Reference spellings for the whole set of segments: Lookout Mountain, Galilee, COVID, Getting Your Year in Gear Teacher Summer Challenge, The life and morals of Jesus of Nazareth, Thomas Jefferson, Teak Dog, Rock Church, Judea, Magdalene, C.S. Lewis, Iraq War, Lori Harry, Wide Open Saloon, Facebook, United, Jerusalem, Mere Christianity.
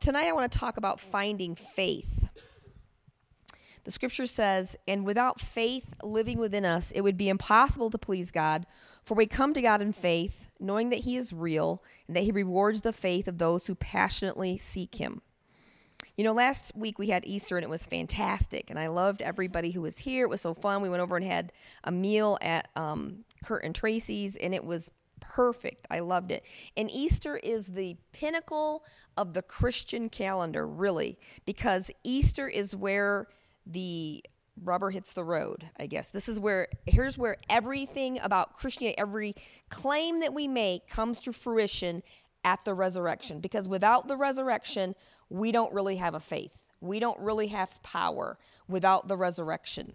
tonight I want to talk about finding faith. The scripture says, and without faith living within us, it would be impossible to please God, for we come to God in faith, knowing that he is real and that he rewards the faith of those who passionately seek him. You know, last week we had Easter and it was fantastic, and I loved everybody who was here. It was so fun. We went over and had a meal at Kurt and Tracy's, and it was perfect. I loved it. And Easter is the pinnacle of the Christian calendar, really, because Easter is where the rubber hits the road, I guess. Here's where everything about Christianity, every claim that we make comes to fruition at the resurrection, because without the resurrection, we don't really have a faith. We don't really have power without the resurrection.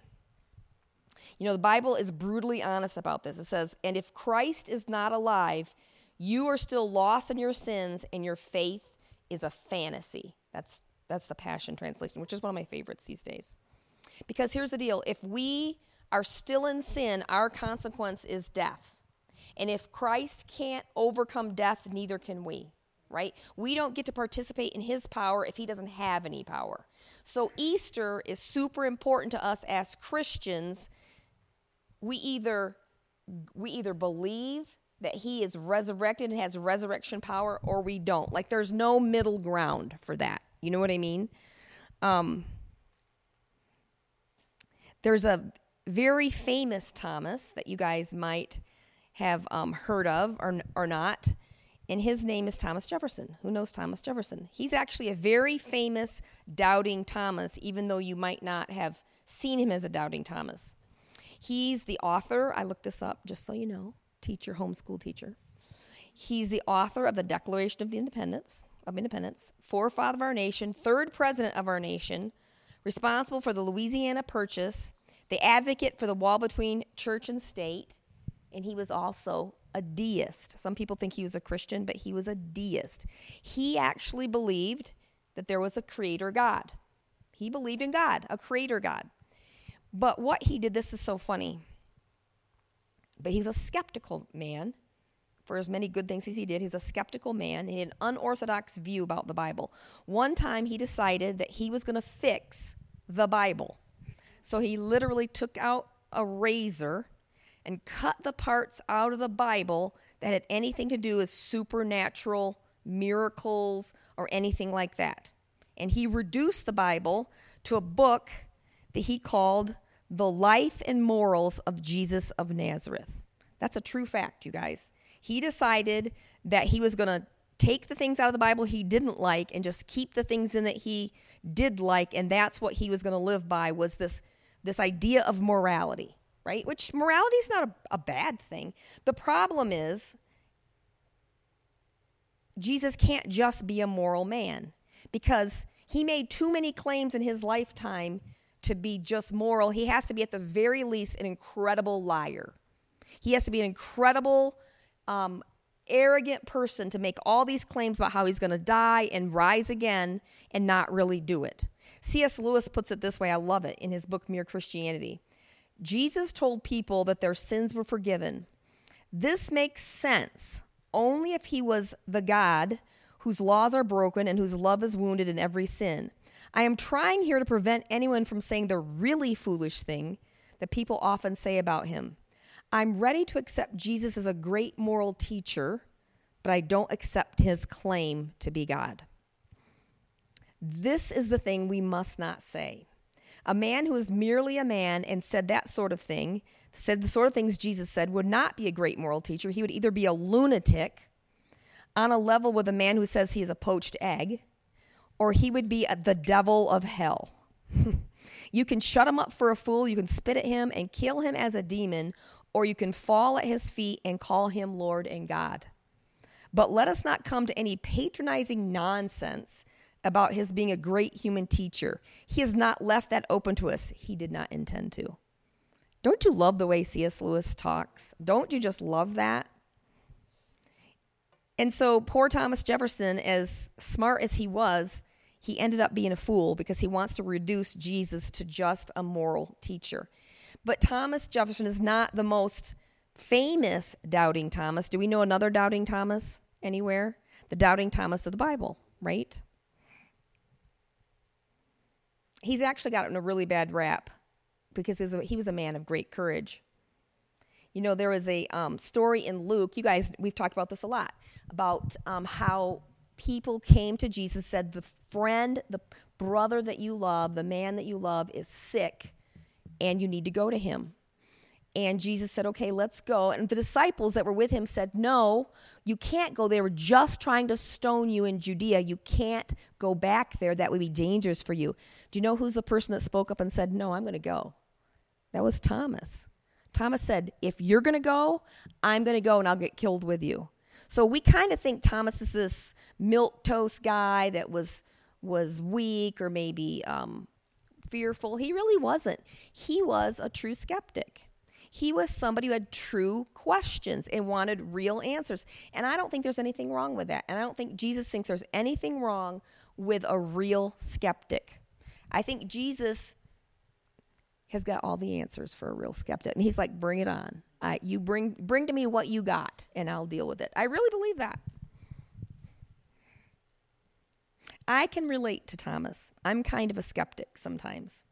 You know, the Bible is brutally honest about this. It says, and if Christ is not alive, you are still lost in your sins and your faith is a fantasy. That's the Passion Translation, which is one of my favorites these days. Because here's the deal. If we are still in sin, our consequence is death. And if Christ can't overcome death, neither can we, right? We don't get to participate in his power if he doesn't have any power. So Easter is super important to us as Christians. We either believe that he is resurrected and has resurrection power, or we don't. Like, there's no middle ground for that. You know what I mean? There's a very famous Thomas that you guys might have heard of or not, and his name is Thomas Jefferson. Who knows Thomas Jefferson? He's actually a very famous doubting Thomas, even though you might not have seen him as a doubting Thomas. He's the author. I looked this up just so you know. Teacher, homeschool teacher. He's the author of the Declaration of Independence, forefather of our nation, third president of our nation, responsible for the Louisiana Purchase, the advocate for the wall between church and state, and he was also a deist. Some people think he was a Christian, but he was a deist. He actually believed that there was a creator God. He believed in God, a creator God. But what he did, this is so funny, but he was a skeptical man. For as many good things as he did, he was a skeptical man. He had an unorthodox view about the Bible. One time he decided that he was going to fix the Bible. So he literally took out a razor and cut the parts out of the Bible that had anything to do with supernatural miracles or anything like that. And he reduced the Bible to a book that he called The Life and Morals of Jesus of Nazareth. That's a true fact, you guys. He decided that he was going to take the things out of the Bible he didn't like and just keep the things in that he did like, and that's what he was going to live by, was this idea of morality, right? Which morality is not a bad thing. The problem is Jesus can't just be a moral man, because he made too many claims in his lifetime to be just moral. He has to be, at the very least, an incredible liar. He has to be an incredible arrogant person to make all these claims about how he's going to die and rise again and not really do it. C.S. Lewis puts it this way. I love it in his book, Mere Christianity. Jesus told people that their sins were forgiven. This makes sense only if he was the God whose laws are broken and whose love is wounded in every sin. I am trying here to prevent anyone from saying the really foolish thing that people often say about him. I'm ready to accept Jesus as a great moral teacher, but I don't accept his claim to be God. This is the thing we must not say. A man who is merely a man and said that sort of thing, said the sort of things Jesus said, would not be a great moral teacher. He would either be a lunatic on a level with a man who says he is a poached egg, or he would be the devil of hell. You can shut him up for a fool, you can spit at him and kill him as a demon, or you can fall at his feet and call him Lord and God. But let us not come to any patronizing nonsense about his being a great human teacher. He has not left that open to us. He did not intend to. Don't you love the way C.S. Lewis talks? Don't you just love that? And so poor Thomas Jefferson, as smart as he was, he ended up being a fool because he wants to reduce Jesus to just a moral teacher. But Thomas Jefferson is not the most famous doubting Thomas. Do we know another doubting Thomas anywhere? The doubting Thomas of the Bible, right? He's actually gotten a really bad rap because he was a man of great courage. You know, there was a story in Luke, you guys, we've talked about this a lot, about how people came to Jesus, said, the friend, the brother that you love, the man that you love is sick, and you need to go to him. And Jesus said, okay, let's go. And the disciples that were with him said, no, you can't go. They were just trying to stone you in Judea. You can't go back there. That would be dangerous for you. Do you know who's the person that spoke up and said, no, I'm going to go? That was Thomas. Thomas said, if you're going to go, I'm going to go and I'll get killed with you. So we kind of think Thomas is this milquetoast guy that was weak or maybe fearful. He really wasn't. He was a true skeptic. He was somebody who had true questions and wanted real answers. And I don't think there's anything wrong with that. And I don't think Jesus thinks there's anything wrong with a real skeptic. I think Jesus has got all the answers for a real skeptic. And he's like, bring it on. You bring to me what you got, and I'll deal with it. I really believe that. I can relate to Thomas. I'm kind of a skeptic sometimes.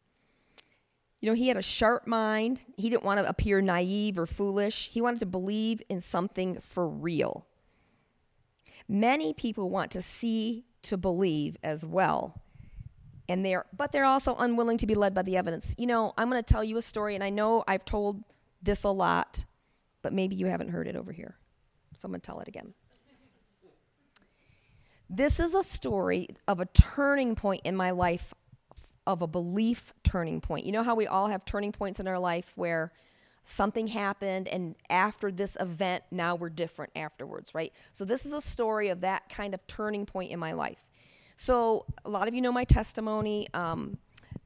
You know, he had a sharp mind. He didn't want to appear naive or foolish. He wanted to believe in something for real. Many people want to see to believe as well, and they're also unwilling to be led by the evidence. You know, I'm going to tell you a story, and I know I've told this a lot, but maybe you haven't heard it over here, so I'm going to tell it again. This is a story of a turning point in my life, of a belief turning point. You know how we all have turning points in our life where something happened, and after this event, now we're different afterwards, right? So this is a story of that kind of turning point in my life. So a lot of you know my testimony.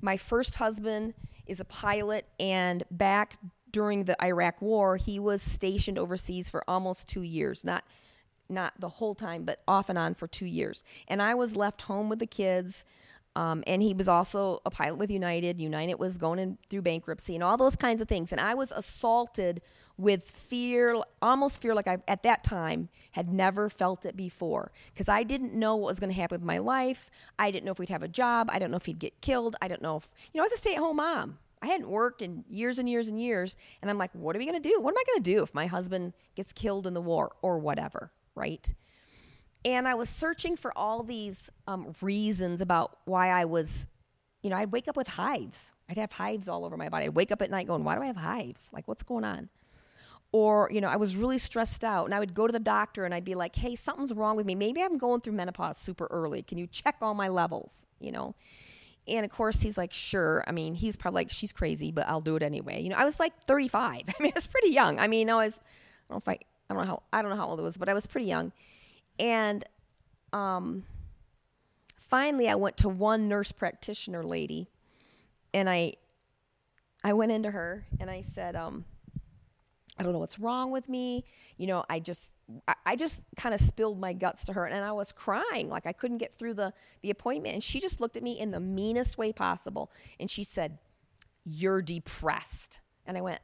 My first husband is a pilot, and back during the Iraq War, he was stationed overseas for almost 2 years, not the whole time, but off and on for 2 years. And I was left home with the kids. And he was also a pilot with United. United was going through bankruptcy and all those kinds of things. And I was assaulted with fear, almost fear like I, at that time, had never felt it before. Because I didn't know what was going to happen with my life. I didn't know if we'd have a job. I don't know if he'd get killed. I don't know if, you know, I was a stay-at-home mom. I hadn't worked in years and years and years. And I'm like, what are we going to do? What am I going to do if my husband gets killed in the war or whatever, right? And I was searching for all these reasons about why I was, you know, I'd wake up with hives. I'd have hives all over my body. I'd wake up at night going, why do I have hives? Like, what's going on? Or, you know, I was really stressed out. And I would go to the doctor and I'd be like, hey, something's wrong with me. Maybe I'm going through menopause super early. Can you check all my levels, you know? And, of course, he's like, sure. I mean, he's probably like, she's crazy, but I'll do it anyway. You know, I was like 35. I mean, I was pretty young. I mean, I don't know how old I was, but I was pretty young. And finally, I went to one nurse practitioner lady, and I went into her, and I said, I don't know what's wrong with me. You know, I just kind of spilled my guts to her, and I was crying. Like, I couldn't get through the appointment. And she just looked at me in the meanest way possible, and she said, you're depressed. And I went,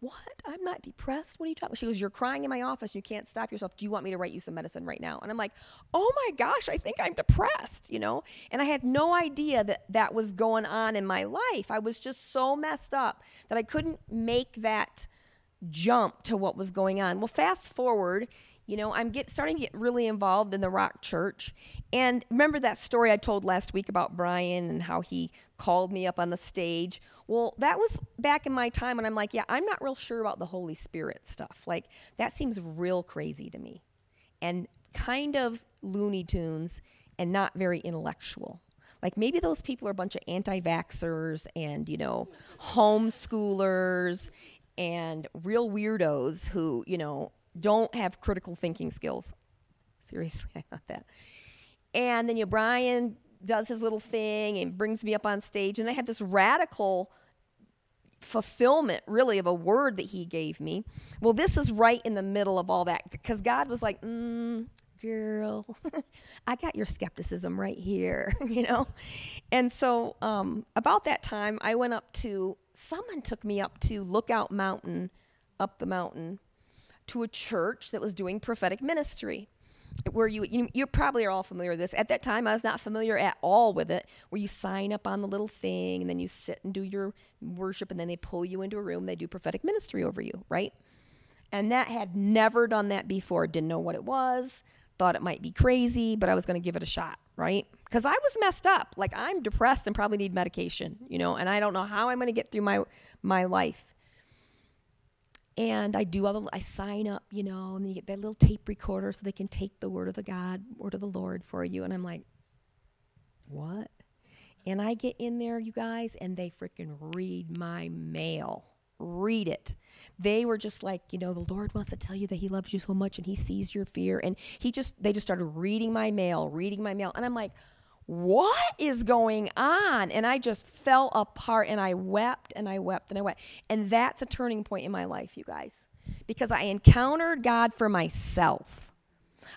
what? I'm not depressed. What are you talking about? She goes, you're crying in my office. You can't stop yourself. Do you want me to write you some medicine right now? And I'm like, oh my gosh, I think I'm depressed, you know? And I had no idea that was going on in my life. I was just so messed up that I couldn't make that jump to what was going on. Well, fast forward, you know, I'm starting to get really involved in the Rock Church. And remember that story I told last week about Brian and how he called me up on the stage? Well, that was back in my time when I'm like, yeah, I'm not real sure about the Holy Spirit stuff. Like, that seems real crazy to me and kind of Looney Tunes and not very intellectual. Like, maybe those people are a bunch of anti-vaxxers and, you know, homeschoolers and real weirdos who, you know, don't have critical thinking skills. Seriously, I thought that. And then, you know, Brian does his little thing and brings me up on stage. And I had this radical fulfillment, really, of a word that he gave me. Well, this is right in the middle of all that. Because God was like, girl, I got your skepticism right here, you know. And so about that time, I went up to, someone took me up to Lookout Mountain, up the mountain, to a church that was doing prophetic ministry. where you probably are all familiar with this. At that time, I was not familiar at all with it, where you sign up on the little thing, and then you sit and do your worship, and then they pull you into a room. They do prophetic ministry over you, right? And that had never done that before. Didn't know what it was. Thought it might be crazy, but I was going to give it a shot, right? Because I was messed up. Like, I'm depressed and probably need medication, and I don't know how I'm going to get through my life. And I sign up, and then you get that little tape recorder so they can take the word of the Lord for you. And I'm like, what? And I get in there, you guys, and they freaking read my mail. Read it. They were just like, the Lord wants to tell you that he loves you so much and he sees your fear. And they just started reading my mail. And I'm like, what is going on? And I just fell apart, and I wept and I wept and I wept. And that's a turning point in my life, you guys, because I encountered God for myself.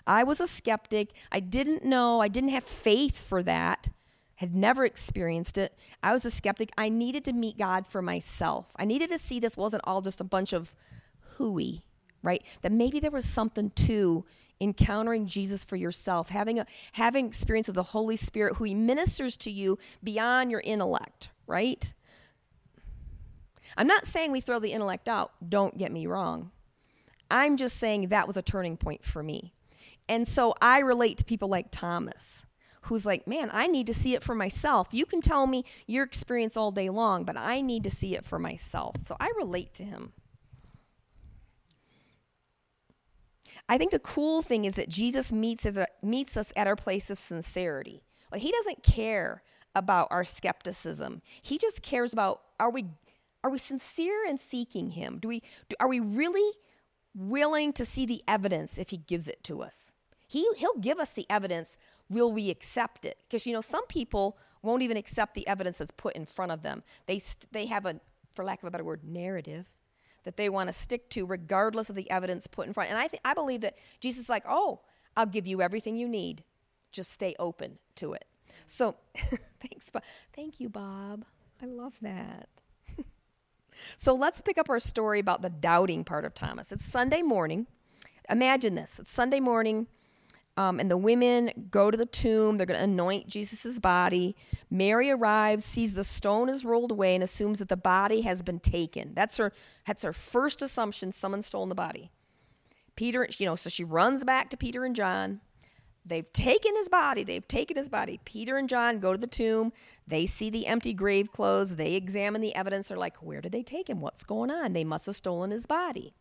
I was a skeptic. I didn't know. I didn't have faith for that. Had never experienced it. I was a skeptic. I needed to meet God for myself. I needed to see this wasn't all just a bunch of hooey, right? That maybe there was something to encountering Jesus for yourself, having experience of the Holy Spirit, who he ministers to you beyond your intellect, right? I'm not saying we throw the intellect out. Don't get me wrong. I'm just saying that was a turning point for me. And so I relate to people like Thomas, who's like, man, I need to see it for myself. You can tell me your experience all day long, but I need to see it for myself. So I relate to him. I think the cool thing is that Jesus meets us at our place of sincerity. Like, he doesn't care about our skepticism. He just cares about, are we sincere in seeking him? Are we really willing to see the evidence if he gives it to us? He'll give us the evidence. Will we accept it? Because, some people won't even accept the evidence that's put in front of them. They have a, for lack of a better word, narrative that they want to stick to regardless of the evidence put in front. And I believe that Jesus is like, oh, I'll give you everything you need. Just stay open to it. So thanks, Bob. Thank you, Bob. I love that. So let's pick up our story about the doubting part of Thomas. It's Sunday morning. Imagine this. It's Sunday morning. And the women go to the tomb. They're going to anoint Jesus' body. Mary arrives, sees the stone is rolled away, and assumes that the body has been taken. That's her first assumption, someone stole the body. Peter, so she runs back to Peter and John. They've taken his body. Peter and John go to the tomb. They see the empty grave clothes. They examine the evidence. They're like, where did they take him? What's going on? They must have stolen his body.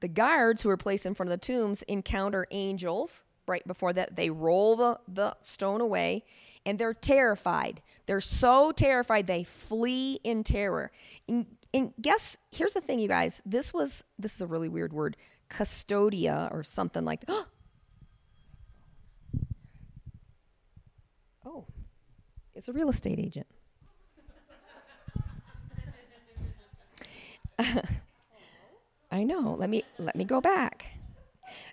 The guards who are placed in front of the tombs encounter angels right before that. They roll the stone away, and they're terrified. They're so terrified they flee in terror. And guess, here's the thing, you guys. This is a really weird word, custodia or something like that. Oh, it's a real estate agent. I know. Let me go back.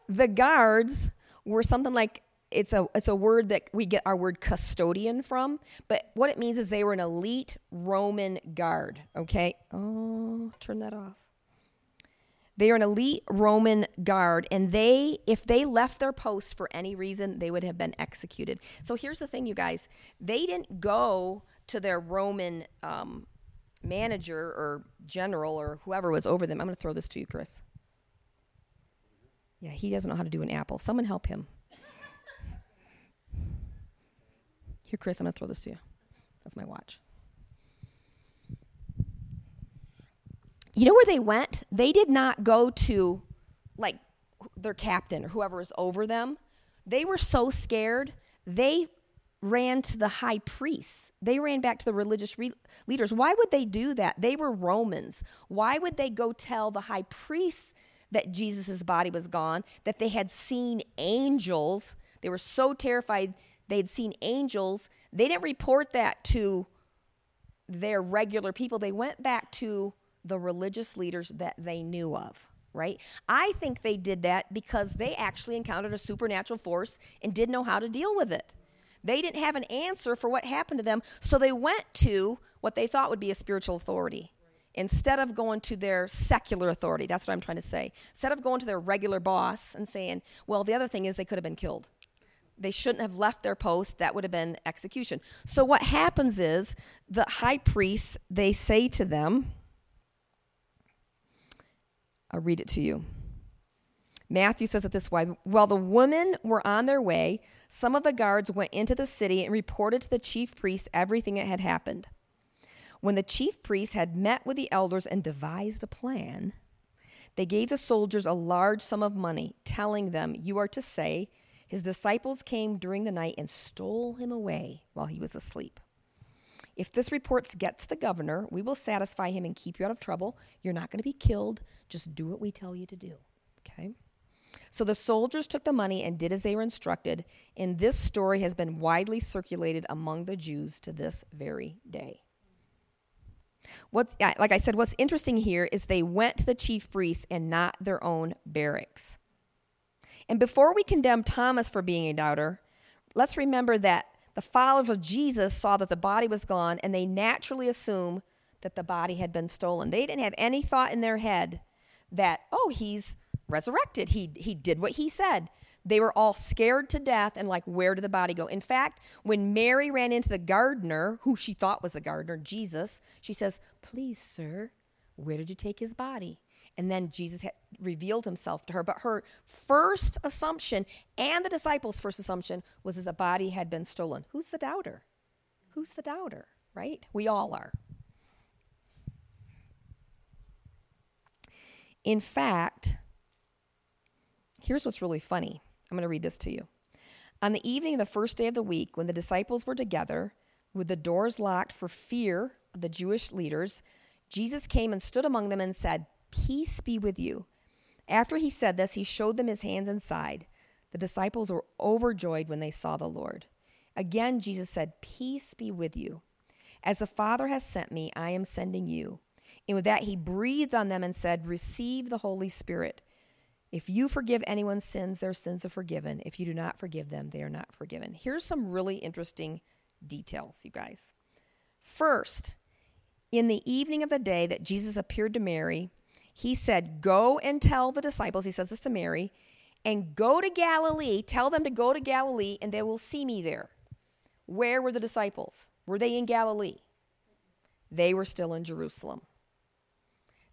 The guards were something like, it's a word that we get our word custodian from, but what it means is they were an elite Roman guard, okay? Oh, turn that off. They are an elite Roman guard, and if they left their post for any reason, they would have been executed. So here's the thing, you guys. They didn't go to their Roman manager or general or whoever was over them. I'm going to throw this to you, Chris. Yeah, he doesn't know how to do an apple. Someone help him. Here, Chris, I'm going to throw this to you. That's my watch. You know where they went? They did not go to, like, their captain or whoever was over them. They were so scared, they ran to the high priests. They ran back to the religious leaders. Why would they do that? They were Romans. Why would they go tell the high priests that Jesus' body was gone, that they had seen angels? They were so terrified they had seen angels. They didn't report that to their regular people. They went back to the religious leaders that they knew of, right? I think they did that because they actually encountered a supernatural force and didn't know how to deal with it. They didn't have an answer for what happened to them, so they went to what they thought would be a spiritual authority. instead of going to their secular authority, that's what I'm trying to say, instead of going to their regular boss and saying, well, the other thing is they could have been killed. They shouldn't have left their post. That would have been execution. So what happens is the high priests, they say to them, I'll read it to you. Matthew says it this way. While the women were on their way, some of the guards went into the city and reported to the chief priests everything that had happened. When the chief priests had met with the elders and devised a plan, they gave the soldiers a large sum of money, telling them, you are to say, his disciples came during the night and stole him away while he was asleep. If this report gets the governor, we will satisfy him and keep you out of trouble. You're not going to be killed. Just do what we tell you to do. Okay? So the soldiers took the money and did as they were instructed, and this story has been widely circulated among the Jews to this very day. Like I said, what's interesting here is they went to the chief priests and not their own barracks. And before we condemn Thomas for being a doubter, let's remember that the followers of Jesus saw that the body was gone, and they naturally assume that the body had been stolen. They didn't have any thought in their head that, oh, he's resurrected. He did what he said. They were all scared to death and like, where did the body go? In fact, when Mary ran into the gardener, who she thought was the gardener, Jesus, she says, please, sir, where did you take his body? And then Jesus had revealed himself to her. But her first assumption and the disciples' first assumption was that the body had been stolen. Who's the doubter? Who's the doubter, right? We all are. In fact, here's what's really funny. I'm going to read this to you. On the evening of the first day of the week, when the disciples were together, with the doors locked for fear of the Jewish leaders, Jesus came and stood among them and said, peace be with you. After he said this, he showed them his hands and side. The disciples were overjoyed when they saw the Lord. Again, Jesus said, peace be with you. As the Father has sent me, I am sending you. And with that, he breathed on them and said, receive the Holy Spirit. If you forgive anyone's sins, their sins are forgiven. If you do not forgive them, they are not forgiven. Here's some really interesting details, you guys. First, in the evening of the day that Jesus appeared to Mary, he said, go and tell the disciples, he says this to Mary, and go to Galilee, tell them to go to Galilee, and they will see me there. Where were the disciples? Were they in Galilee? They were still in Jerusalem.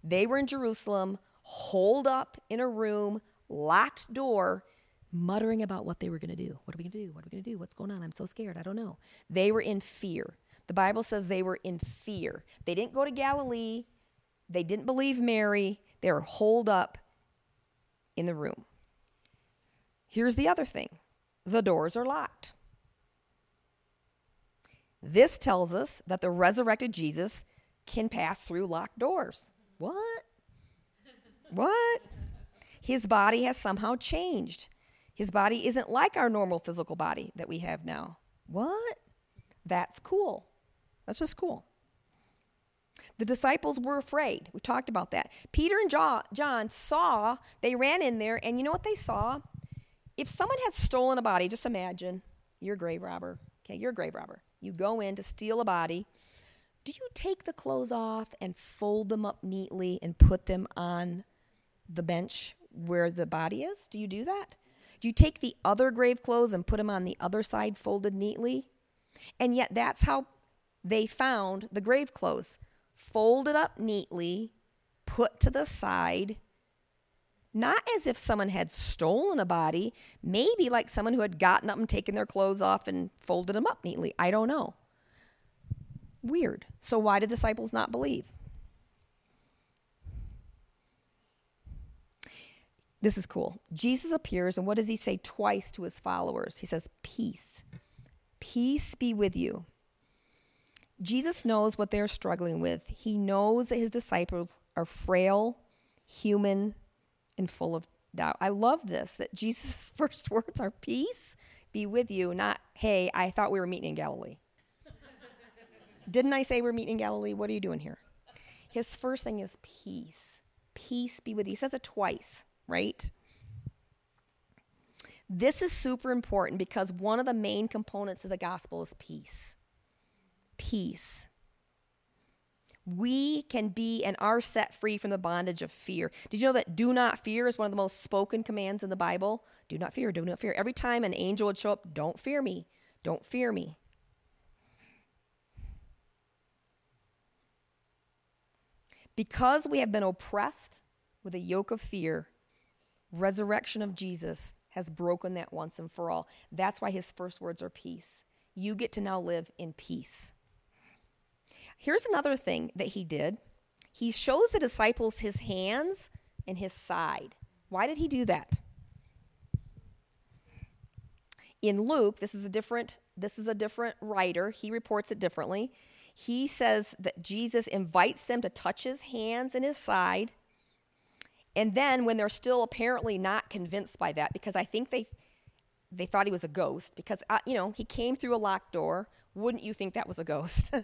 They were in Jerusalem, holed up in a room, locked door, muttering about what they were going to do. What are we going to do? What are we going to do? What's going on? I'm so scared. I don't know. They were in fear. The Bible says they were in fear. They didn't go to Galilee. They didn't believe Mary. They were holed up in the room. Here's the other thing. The doors are locked. This tells us that the resurrected Jesus can pass through locked doors. What? What? His body has somehow changed. His body isn't like our normal physical body that we have now. What? That's cool. That's just cool. The disciples were afraid. We talked about that. Peter and John saw, they ran in there, and you know what they saw? If someone had stolen a body, just imagine, you're a grave robber. Okay, you're a grave robber. You go in to steal a body. Do you take the clothes off and fold them up neatly and put them on the bench where the body is? Do you do that? Do you take the other grave clothes and put them on the other side folded neatly? And yet that's how they found the grave clothes. Folded up neatly, put to the side, not as if someone had stolen a body, maybe like someone who had gotten up and taken their clothes off and folded them up neatly. I don't know. Weird. So why did disciples not believe? This is cool. Jesus appears, and what does he say twice to his followers? He says, peace. Peace be with you. Jesus knows what they're struggling with. He knows that his disciples are frail, human, and full of doubt. I love this, that Jesus' first words are, peace be with you, not, hey, I thought we were meeting in Galilee. Didn't I say we're meeting in Galilee? What are you doing here? His first thing is peace. Peace be with you. He says it twice, right? This is super important because one of the main components of the gospel is peace. Peace. we can be and are set free from the bondage of fear. Did you know that do not fear is one of the most spoken commands in the Bible? Do not fear, do not fear. Every time an angel would show up, don't fear me, don't fear me. Because we have been oppressed with a yoke of fear, resurrection of Jesus has broken that once and for all. That's why his first words are peace. You get to now live in peace. Here's another thing that he did. He shows the disciples his hands and his side. Why did he do that? In Luke, this is a different writer. He reports it differently. He says that Jesus invites them to touch his hands and his side. And then when they're still apparently not convinced by that, because I think they thought he was a ghost, because, he came through a locked door. Wouldn't you think that was a ghost?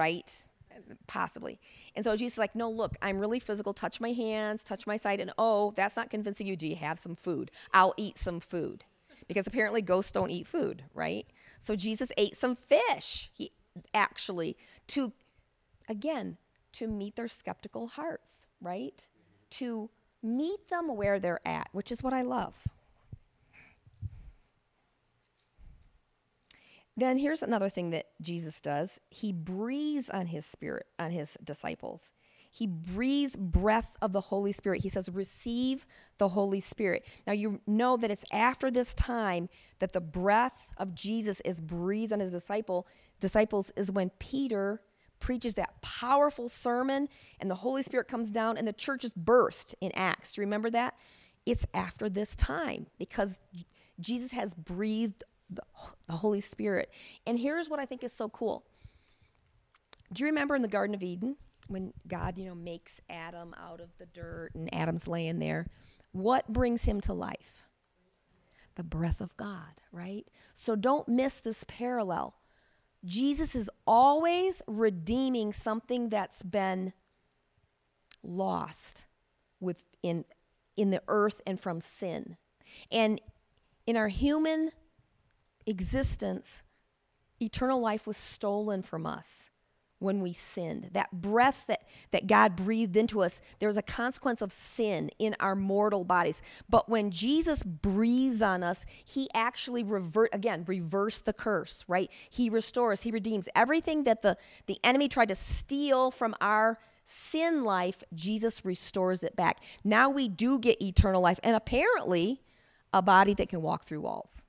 Right? Possibly. And so Jesus is like, no, look, I'm really physical. Touch my hands, touch my side. And, that's not convincing you. Do you have some food? I'll eat some food. Because apparently ghosts don't eat food, right? So Jesus ate some fish, to meet their skeptical hearts, right? To meet them where they're at, which is what I love. Then here's another thing that Jesus does. He breathes on his spirit, on his disciples. He breathes breath of the Holy Spirit. He says, receive the Holy Spirit. Now, you know that it's after this time that the breath of Jesus is breathed on his disciples is when Peter preaches that powerful sermon and the Holy Spirit comes down and the church is birthed in Acts. Do you remember that? It's after this time because Jesus has breathed the Holy Spirit. And here's what I think is so cool. Do you remember in the Garden of Eden? When God, makes Adam out of the dirt and Adam's laying there, what brings him to life? The breath of God, right? So don't miss this parallel. Jesus is always redeeming something that's been lost in the earth and from sin. And in our human existence, eternal life was stolen from us. When we sinned, that breath that God breathed into us, there was a consequence of sin in our mortal bodies. But when Jesus breathes on us, he actually reversed the curse, right? He restores, he redeems. Everything that the enemy tried to steal from our sin life, Jesus restores it back. Now we do get eternal life and apparently a body that can walk through walls,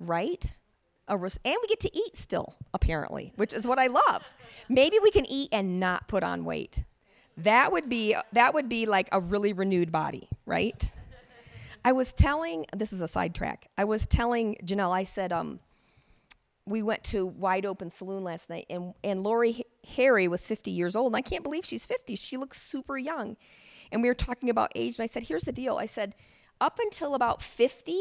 right? And we get to eat still, apparently, which is what I love. Maybe we can eat and not put on weight. That would be like a really renewed body, right? I was telling Janelle, I said, we went to Wide Open Saloon last night, and Lori Harry was 50 years old, and I can't believe she's 50. She looks super young. And we were talking about age, and I said, here's the deal. I said, up until about 50,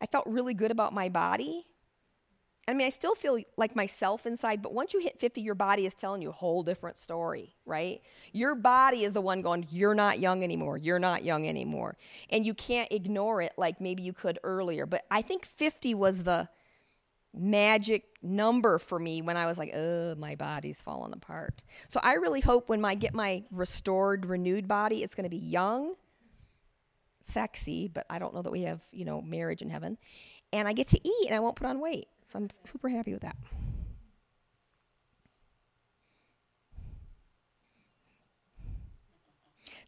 I felt really good about my body. I mean, I still feel like myself inside, but once you hit 50, your body is telling you a whole different story, right? Your body is the one going, you're not young anymore. And you can't ignore it like maybe you could earlier. But I think 50 was the magic number for me when I was like, my body's falling apart. So I really hope when I get my restored, renewed body, it's going to be young, sexy, but I don't know that we have, marriage in heaven. And I get to eat and I won't put on weight. So I'm super happy with that.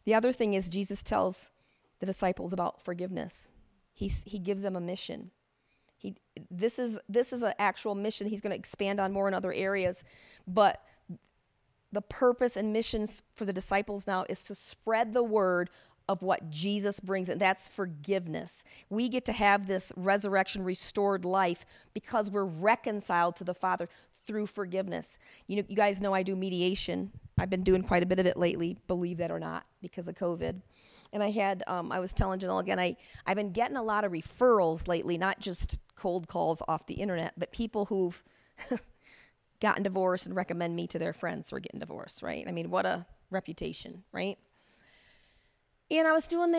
The other thing is Jesus tells the disciples about forgiveness. He gives them a mission. This is an actual mission. He's going to expand on more in other areas. But the purpose and missions for the disciples now is to spread the word of what Jesus brings, and that's forgiveness. We get to have this resurrection, restored life because we're reconciled to the Father through forgiveness. You guys know I do mediation. I've been doing quite a bit of it lately, believe that or not, because of COVID. And I had, I was telling Janelle again, I've been getting a lot of referrals lately, not just cold calls off the internet, but people who've gotten divorced and recommend me to their friends who are getting divorced, right? I mean, what a reputation, right? And I was doing it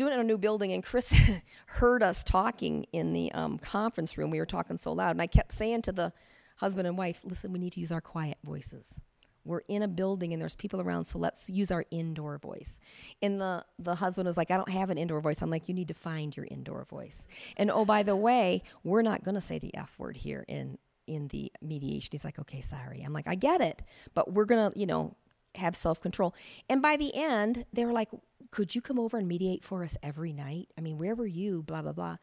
in a new building, and Chris heard us talking in the conference room. We were talking so loud, and I kept saying to the husband and wife, listen, we need to use our quiet voices. We're in a building and there's people around, so let's use our indoor voice. And the husband was like, I don't have an indoor voice. I'm like, you need to find your indoor voice. And oh, by the way, we're not going to say the F word here in the mediation. He's like, okay, sorry. I'm like, I get it, but we're going to, have self-control. And by the end, they were like, could you come over and mediate for us every night? I mean, where were you? Blah, blah, blah.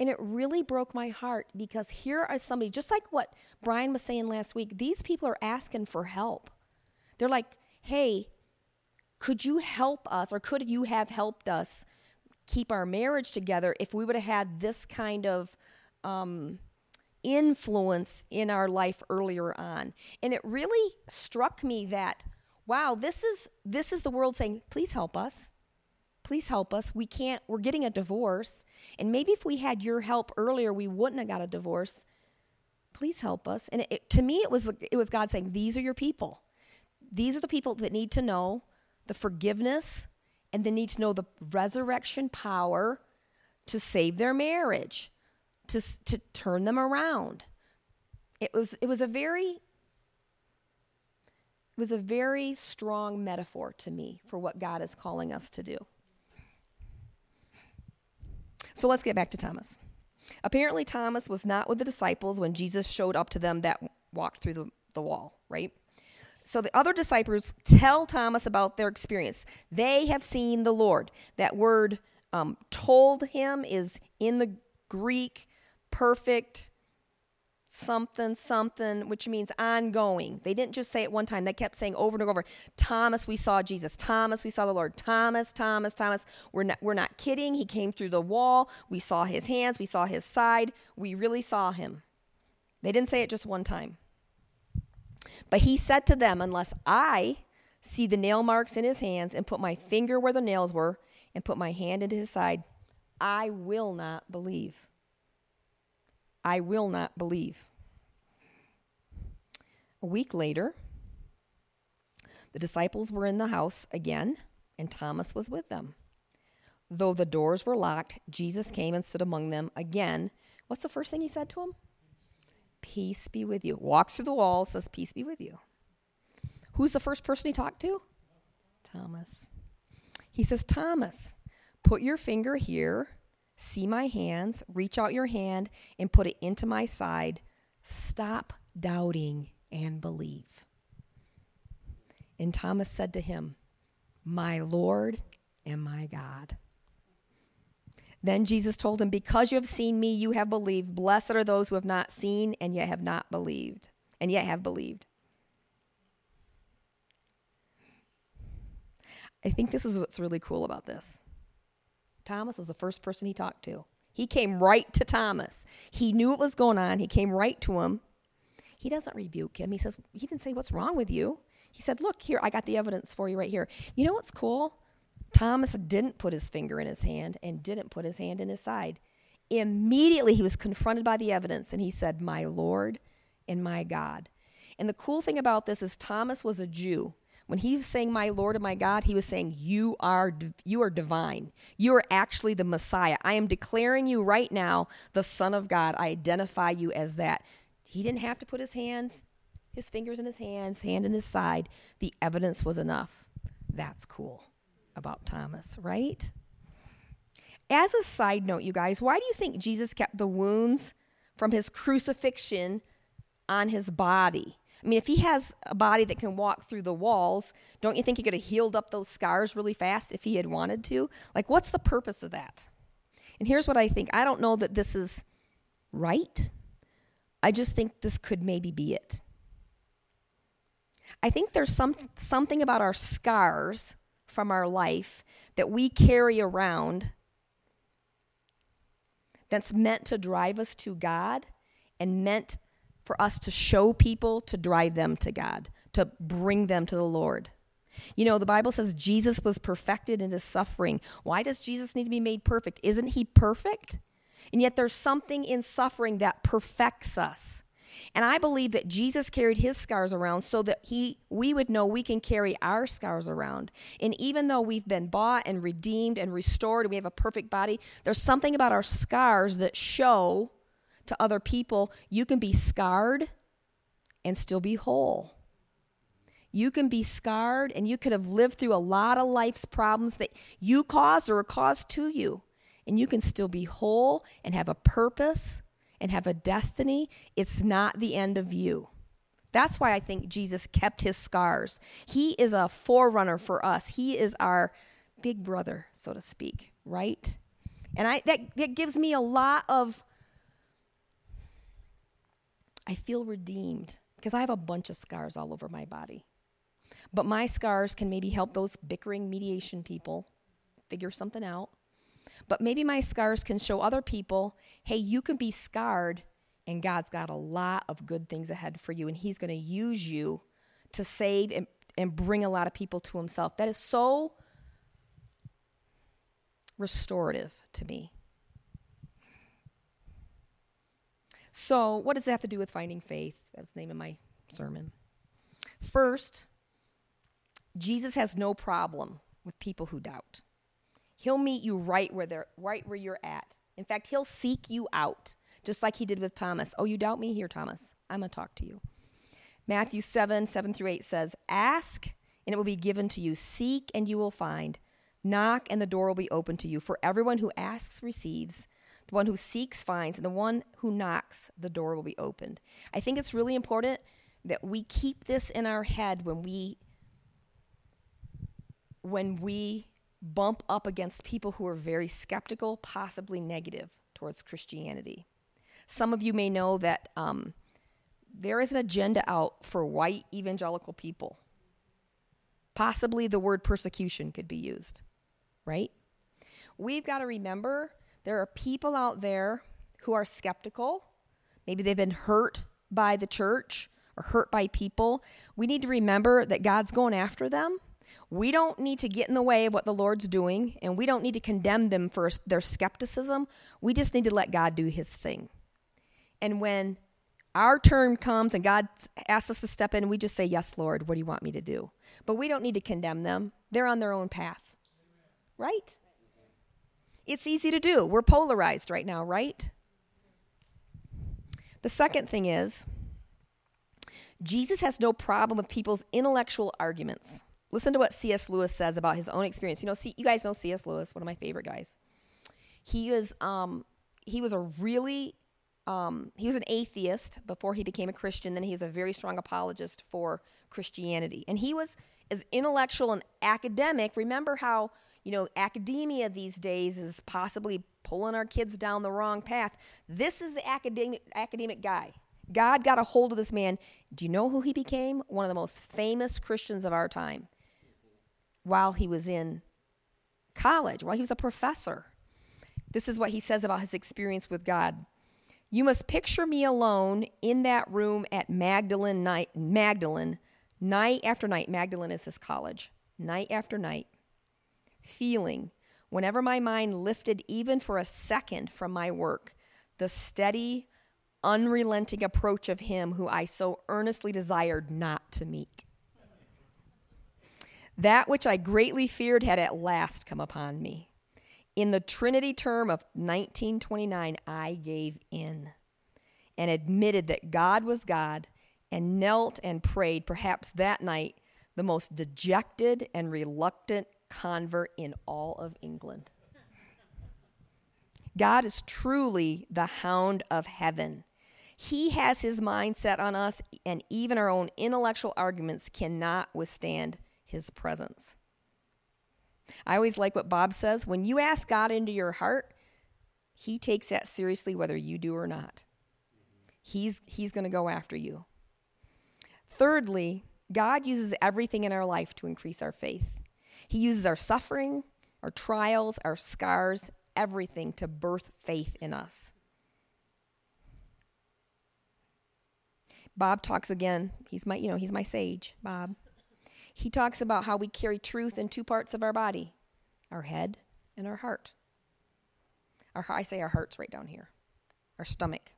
And it really broke my heart because here are somebody, just like what Brian was saying last week, these people are asking for help. They're like, hey, could you help us or could you have helped us keep our marriage together if we would have had this kind of influence in our life earlier on? And it really struck me that, wow, this is the world saying, please help us. Please help us. We can't, we're getting a divorce. And maybe if we had your help earlier, we wouldn't have got a divorce. Please help us. And to me, it was God saying, these are your people. These are the people that need to know the forgiveness and they need to know the resurrection power to save their marriage, to turn them around. It was a very strong metaphor to me for what God is calling us to do. So let's get back to Thomas. Apparently, Thomas was not with the disciples when Jesus showed up to them that walked through the wall, right? So the other disciples tell Thomas about their experience. They have seen the Lord. That word told him is in the Greek perfect something, which means ongoing. They didn't just say it one time. They kept saying over and over, Thomas, we saw Jesus. Thomas, we saw the Lord. Thomas, Thomas, Thomas. We're not kidding. He came through the wall. We saw his hands. We saw his side. We really saw him. They didn't say it just one time. But he said to them, unless I see the nail marks in his hands and put my finger where the nails were and put my hand into his side, I will not believe. I will not believe. A week later, the disciples were in the house again, and Thomas was with them. Though the doors were locked, Jesus came and stood among them again. What's the first thing he said to them? Peace be with you. Walks through the wall, says, peace be with you. Who's the first person he talked to? Thomas. He says, Thomas, put your finger here. See my hands, reach out your hand, and put it into my side. Stop doubting and believe. And Thomas said to him, my Lord and my God. Then Jesus told him, because you have seen me, you have believed. Blessed are those who have not seen and yet have not believed, and yet have believed. I think this is what's really cool about this. Thomas was the first person he talked to. He came right to Thomas. He knew what was going on. He came right to him. He doesn't rebuke him. He says, he didn't say, what's wrong with you? He said, look, here, I got the evidence for you right here. You know what's cool? Thomas didn't put his finger in his hand and didn't put his hand in his side. Immediately, he was confronted by the evidence, and he said, my Lord and my God. And the cool thing about this is Thomas was a Jew. When he was saying, my Lord and my God, he was saying, you are divine. You are actually the Messiah. I am declaring you right now the Son of God. I identify you as that. He didn't have to put his fingers in his hands, hand in his side. The evidence was enough. That's cool about Thomas, right? As a side note, you guys, why do you think Jesus kept the wounds from his crucifixion on his body? I mean, if he has a body that can walk through the walls, don't you think he could have healed up those scars really fast if he had wanted to? Like, what's the purpose of that? And here's what I think. I don't know that this is right. I just think this could maybe be it. I think there's something about our scars from our life that we carry around that's meant to drive us to God and meant for us to show people, to drive them to God, to bring them to the Lord. You know, the Bible says Jesus was perfected in his suffering. Why does Jesus need to be made perfect? Isn't he perfect? And yet there's something in suffering that perfects us. And I believe that Jesus carried his scars around so that we would know we can carry our scars around. And even though we've been bought and redeemed and restored and we have a perfect body, there's something about our scars that show to other people, you can be scarred and still be whole. You can be scarred, and you could have lived through a lot of life's problems that you caused or were caused to you. And you can still be whole and have a purpose and have a destiny. It's not the end of you. That's why I think Jesus kept his scars. He is a forerunner for us. He is our big brother, so to speak, right? And that gives me a lot of, I feel redeemed because I have a bunch of scars all over my body. But my scars can maybe help those bickering mediation people figure something out. But maybe my scars can show other people, hey, you can be scarred, and God's got a lot of good things ahead for you, and he's going to use you to save and bring a lot of people to himself. That is so restorative to me. So what does that have to do with finding faith? That's the name of my sermon. First, Jesus has no problem with people who doubt. He'll meet you right where you're at. In fact, he'll seek you out, just like he did with Thomas. Oh, you doubt me? Here, Thomas, I'm going to talk to you. Matthew 7:7-8 says, ask, and it will be given to you. Seek, and you will find. Knock, and the door will be open to you. For everyone who asks receives. The one who seeks finds. And the one who knocks, the door will be opened. I think it's really important that we keep this in our head when we bump up against people who are very skeptical, possibly negative towards Christianity. Some of you may know that there is an agenda out for white evangelical people. Possibly the word persecution could be used, right? We've got to remember there are people out there who are skeptical. Maybe they've been hurt by the church or hurt by people. We need to remember that God's going after them. We don't need to get in the way of what the Lord's doing, and we don't need to condemn them for their skepticism. We just need to let God do his thing. And when our turn comes and God asks us to step in, we just say, yes, Lord, what do you want me to do? But we don't need to condemn them. They're on their own path, right? It's easy to do. We're polarized right now, right? The second thing is, Jesus has no problem with people's intellectual arguments. Listen to what C.S. Lewis says about his own experience. You guys know C.S. Lewis, one of my favorite guys. He was an atheist before he became a Christian. Then he was a very strong apologist for Christianity, and he was as intellectual and academic. Remember how academia these days is possibly pulling our kids down the wrong path. This is the academic guy. God got a hold of this man. Do you know who he became? One of the most famous Christians of our time. While he was in college, while he was a professor. This is what he says about his experience with God. You must picture me alone in that room at Magdalene, night after night. Magdalene is his college. Night after night, feeling, whenever my mind lifted even for a second from my work, the steady, unrelenting approach of him who I so earnestly desired not to meet. That which I greatly feared had at last come upon me. In the Trinity term of 1929, I gave in and admitted that God was God, and knelt and prayed, perhaps that night, the most dejected and reluctant convert in all of England. God is truly the hound of heaven. He has his mind set on us, and even our own intellectual arguments cannot withstand his presence. I always like what Bob says. When you ask God into your heart, he takes that seriously whether you do or not. He's going to go after you. Thirdly, God uses everything in our life to increase our faith. He uses our suffering, our trials, our scars, everything to birth faith in us. Bob talks again. He's my sage, Bob. He talks about how we carry truth in two parts of our body, our head and our heart. I say our heart's right down here, our stomach.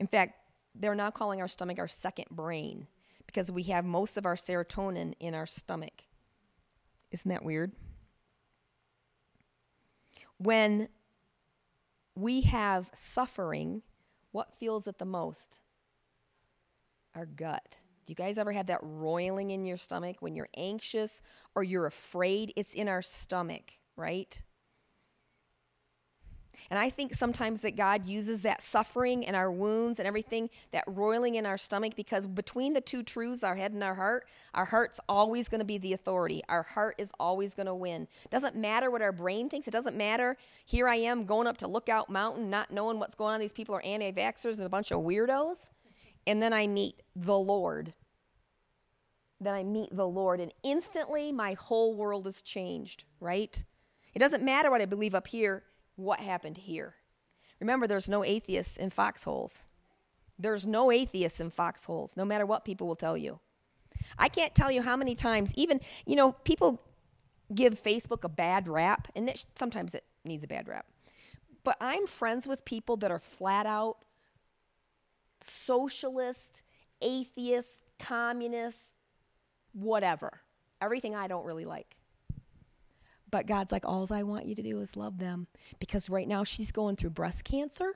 In fact, they're now calling our stomach our second brain because we have most of our serotonin in our stomach. Isn't that weird? When we have suffering, what feels it the most? our gut. Do you guys ever have that roiling in your stomach when you're anxious or you're afraid? It's in our stomach, right? And I think sometimes that God uses that suffering and our wounds and everything, that roiling in our stomach, because between the two truths, our head and our heart's always going to be the authority. Our heart is always going to win. It doesn't matter what our brain thinks. It doesn't matter. Here I am going up to Lookout Mountain, not knowing what's going on. These people are anti-vaxxers and a bunch of weirdos. And then I meet the Lord. And instantly my whole world is changed, right? It doesn't matter what I believe up here. What happened here? Remember, there's no atheists in foxholes. There's no atheists in foxholes, no matter what people will tell you. I can't tell you how many times, even, you know, people give Facebook a bad rap, and sometimes it needs a bad rap. But I'm friends with people that are flat out socialist, atheist, communist, whatever. Everything I don't really like. But God's like, all I want you to do is love them, because right now she's going through breast cancer,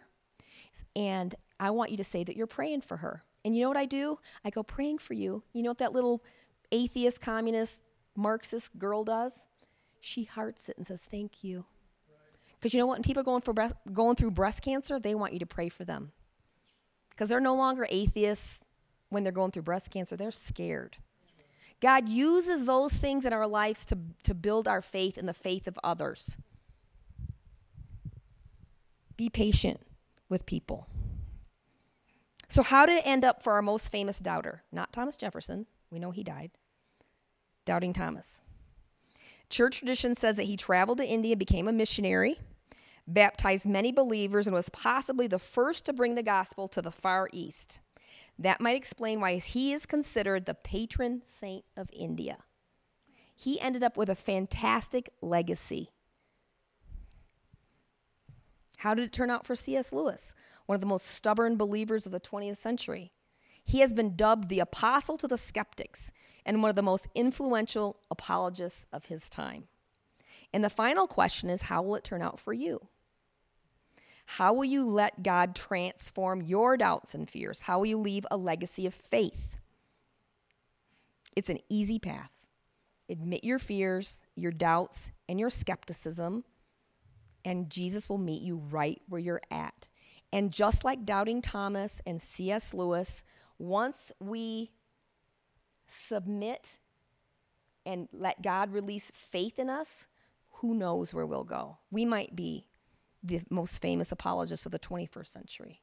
and I want you to say that you're praying for her. And you know what I do? I go, praying for you. You know what that little atheist, communist, Marxist girl does? She hearts it and says, thank you. Because you know what? When people are going through breast cancer, they want you to pray for them. Because they're no longer atheists when they're going through breast cancer. They're scared. God uses those things in our lives to build our faith and the faith of others. Be patient with people. So how did it end up for our most famous doubter? Not Thomas Jefferson. We know he died. Doubting Thomas. Church tradition says that he traveled to India, became a missionary, baptized many believers, and was possibly the first to bring the gospel to the Far East. That might explain why he is considered the patron saint of India. He ended up with a fantastic legacy. How did it turn out for C.S. Lewis, one of the most stubborn believers of the 20th century? He has been dubbed the apostle to the skeptics and one of the most influential apologists of his time. And the final question is, how will it turn out for you? How will you let God transform your doubts and fears? How will you leave a legacy of faith? It's an easy path. Admit your fears, your doubts, and your skepticism, and Jesus will meet you right where you're at. And just like Doubting Thomas and C.S. Lewis, once we submit and let God release faith in us, who knows where we'll go? We might be the most famous apologist of the 21st century,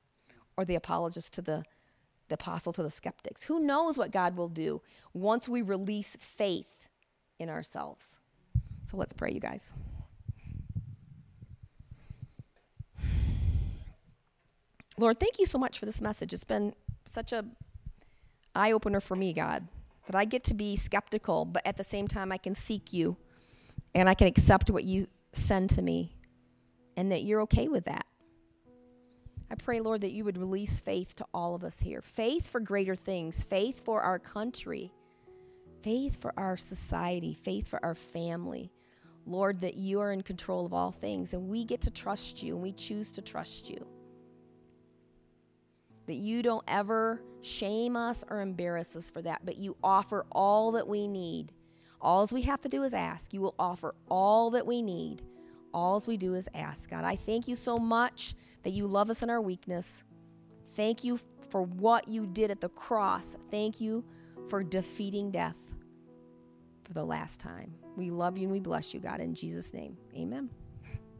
or the apologist to the apostle to the skeptics. Who knows what God will do once we release faith in ourselves? So let's pray, you guys. Lord, thank you so much for this message. It's been such an eye-opener for me, God, that I get to be skeptical, but at the same time I can seek you, and I can accept what you send to me, and that you're okay with that. I pray, Lord, that you would release faith to all of us here. Faith for greater things. Faith for our country. Faith for our society. Faith for our family. Lord, that you are in control of all things, and we get to trust you, and we choose to trust you. That you don't ever shame us or embarrass us for that, but you offer all that we need. All we have to do is ask. You will offer all that we need. All we do is ask, God. I thank you so much that you love us in our weakness. Thank you for what you did at the cross. Thank you for defeating death for the last time. We love you and we bless you, God. In Jesus' name, amen.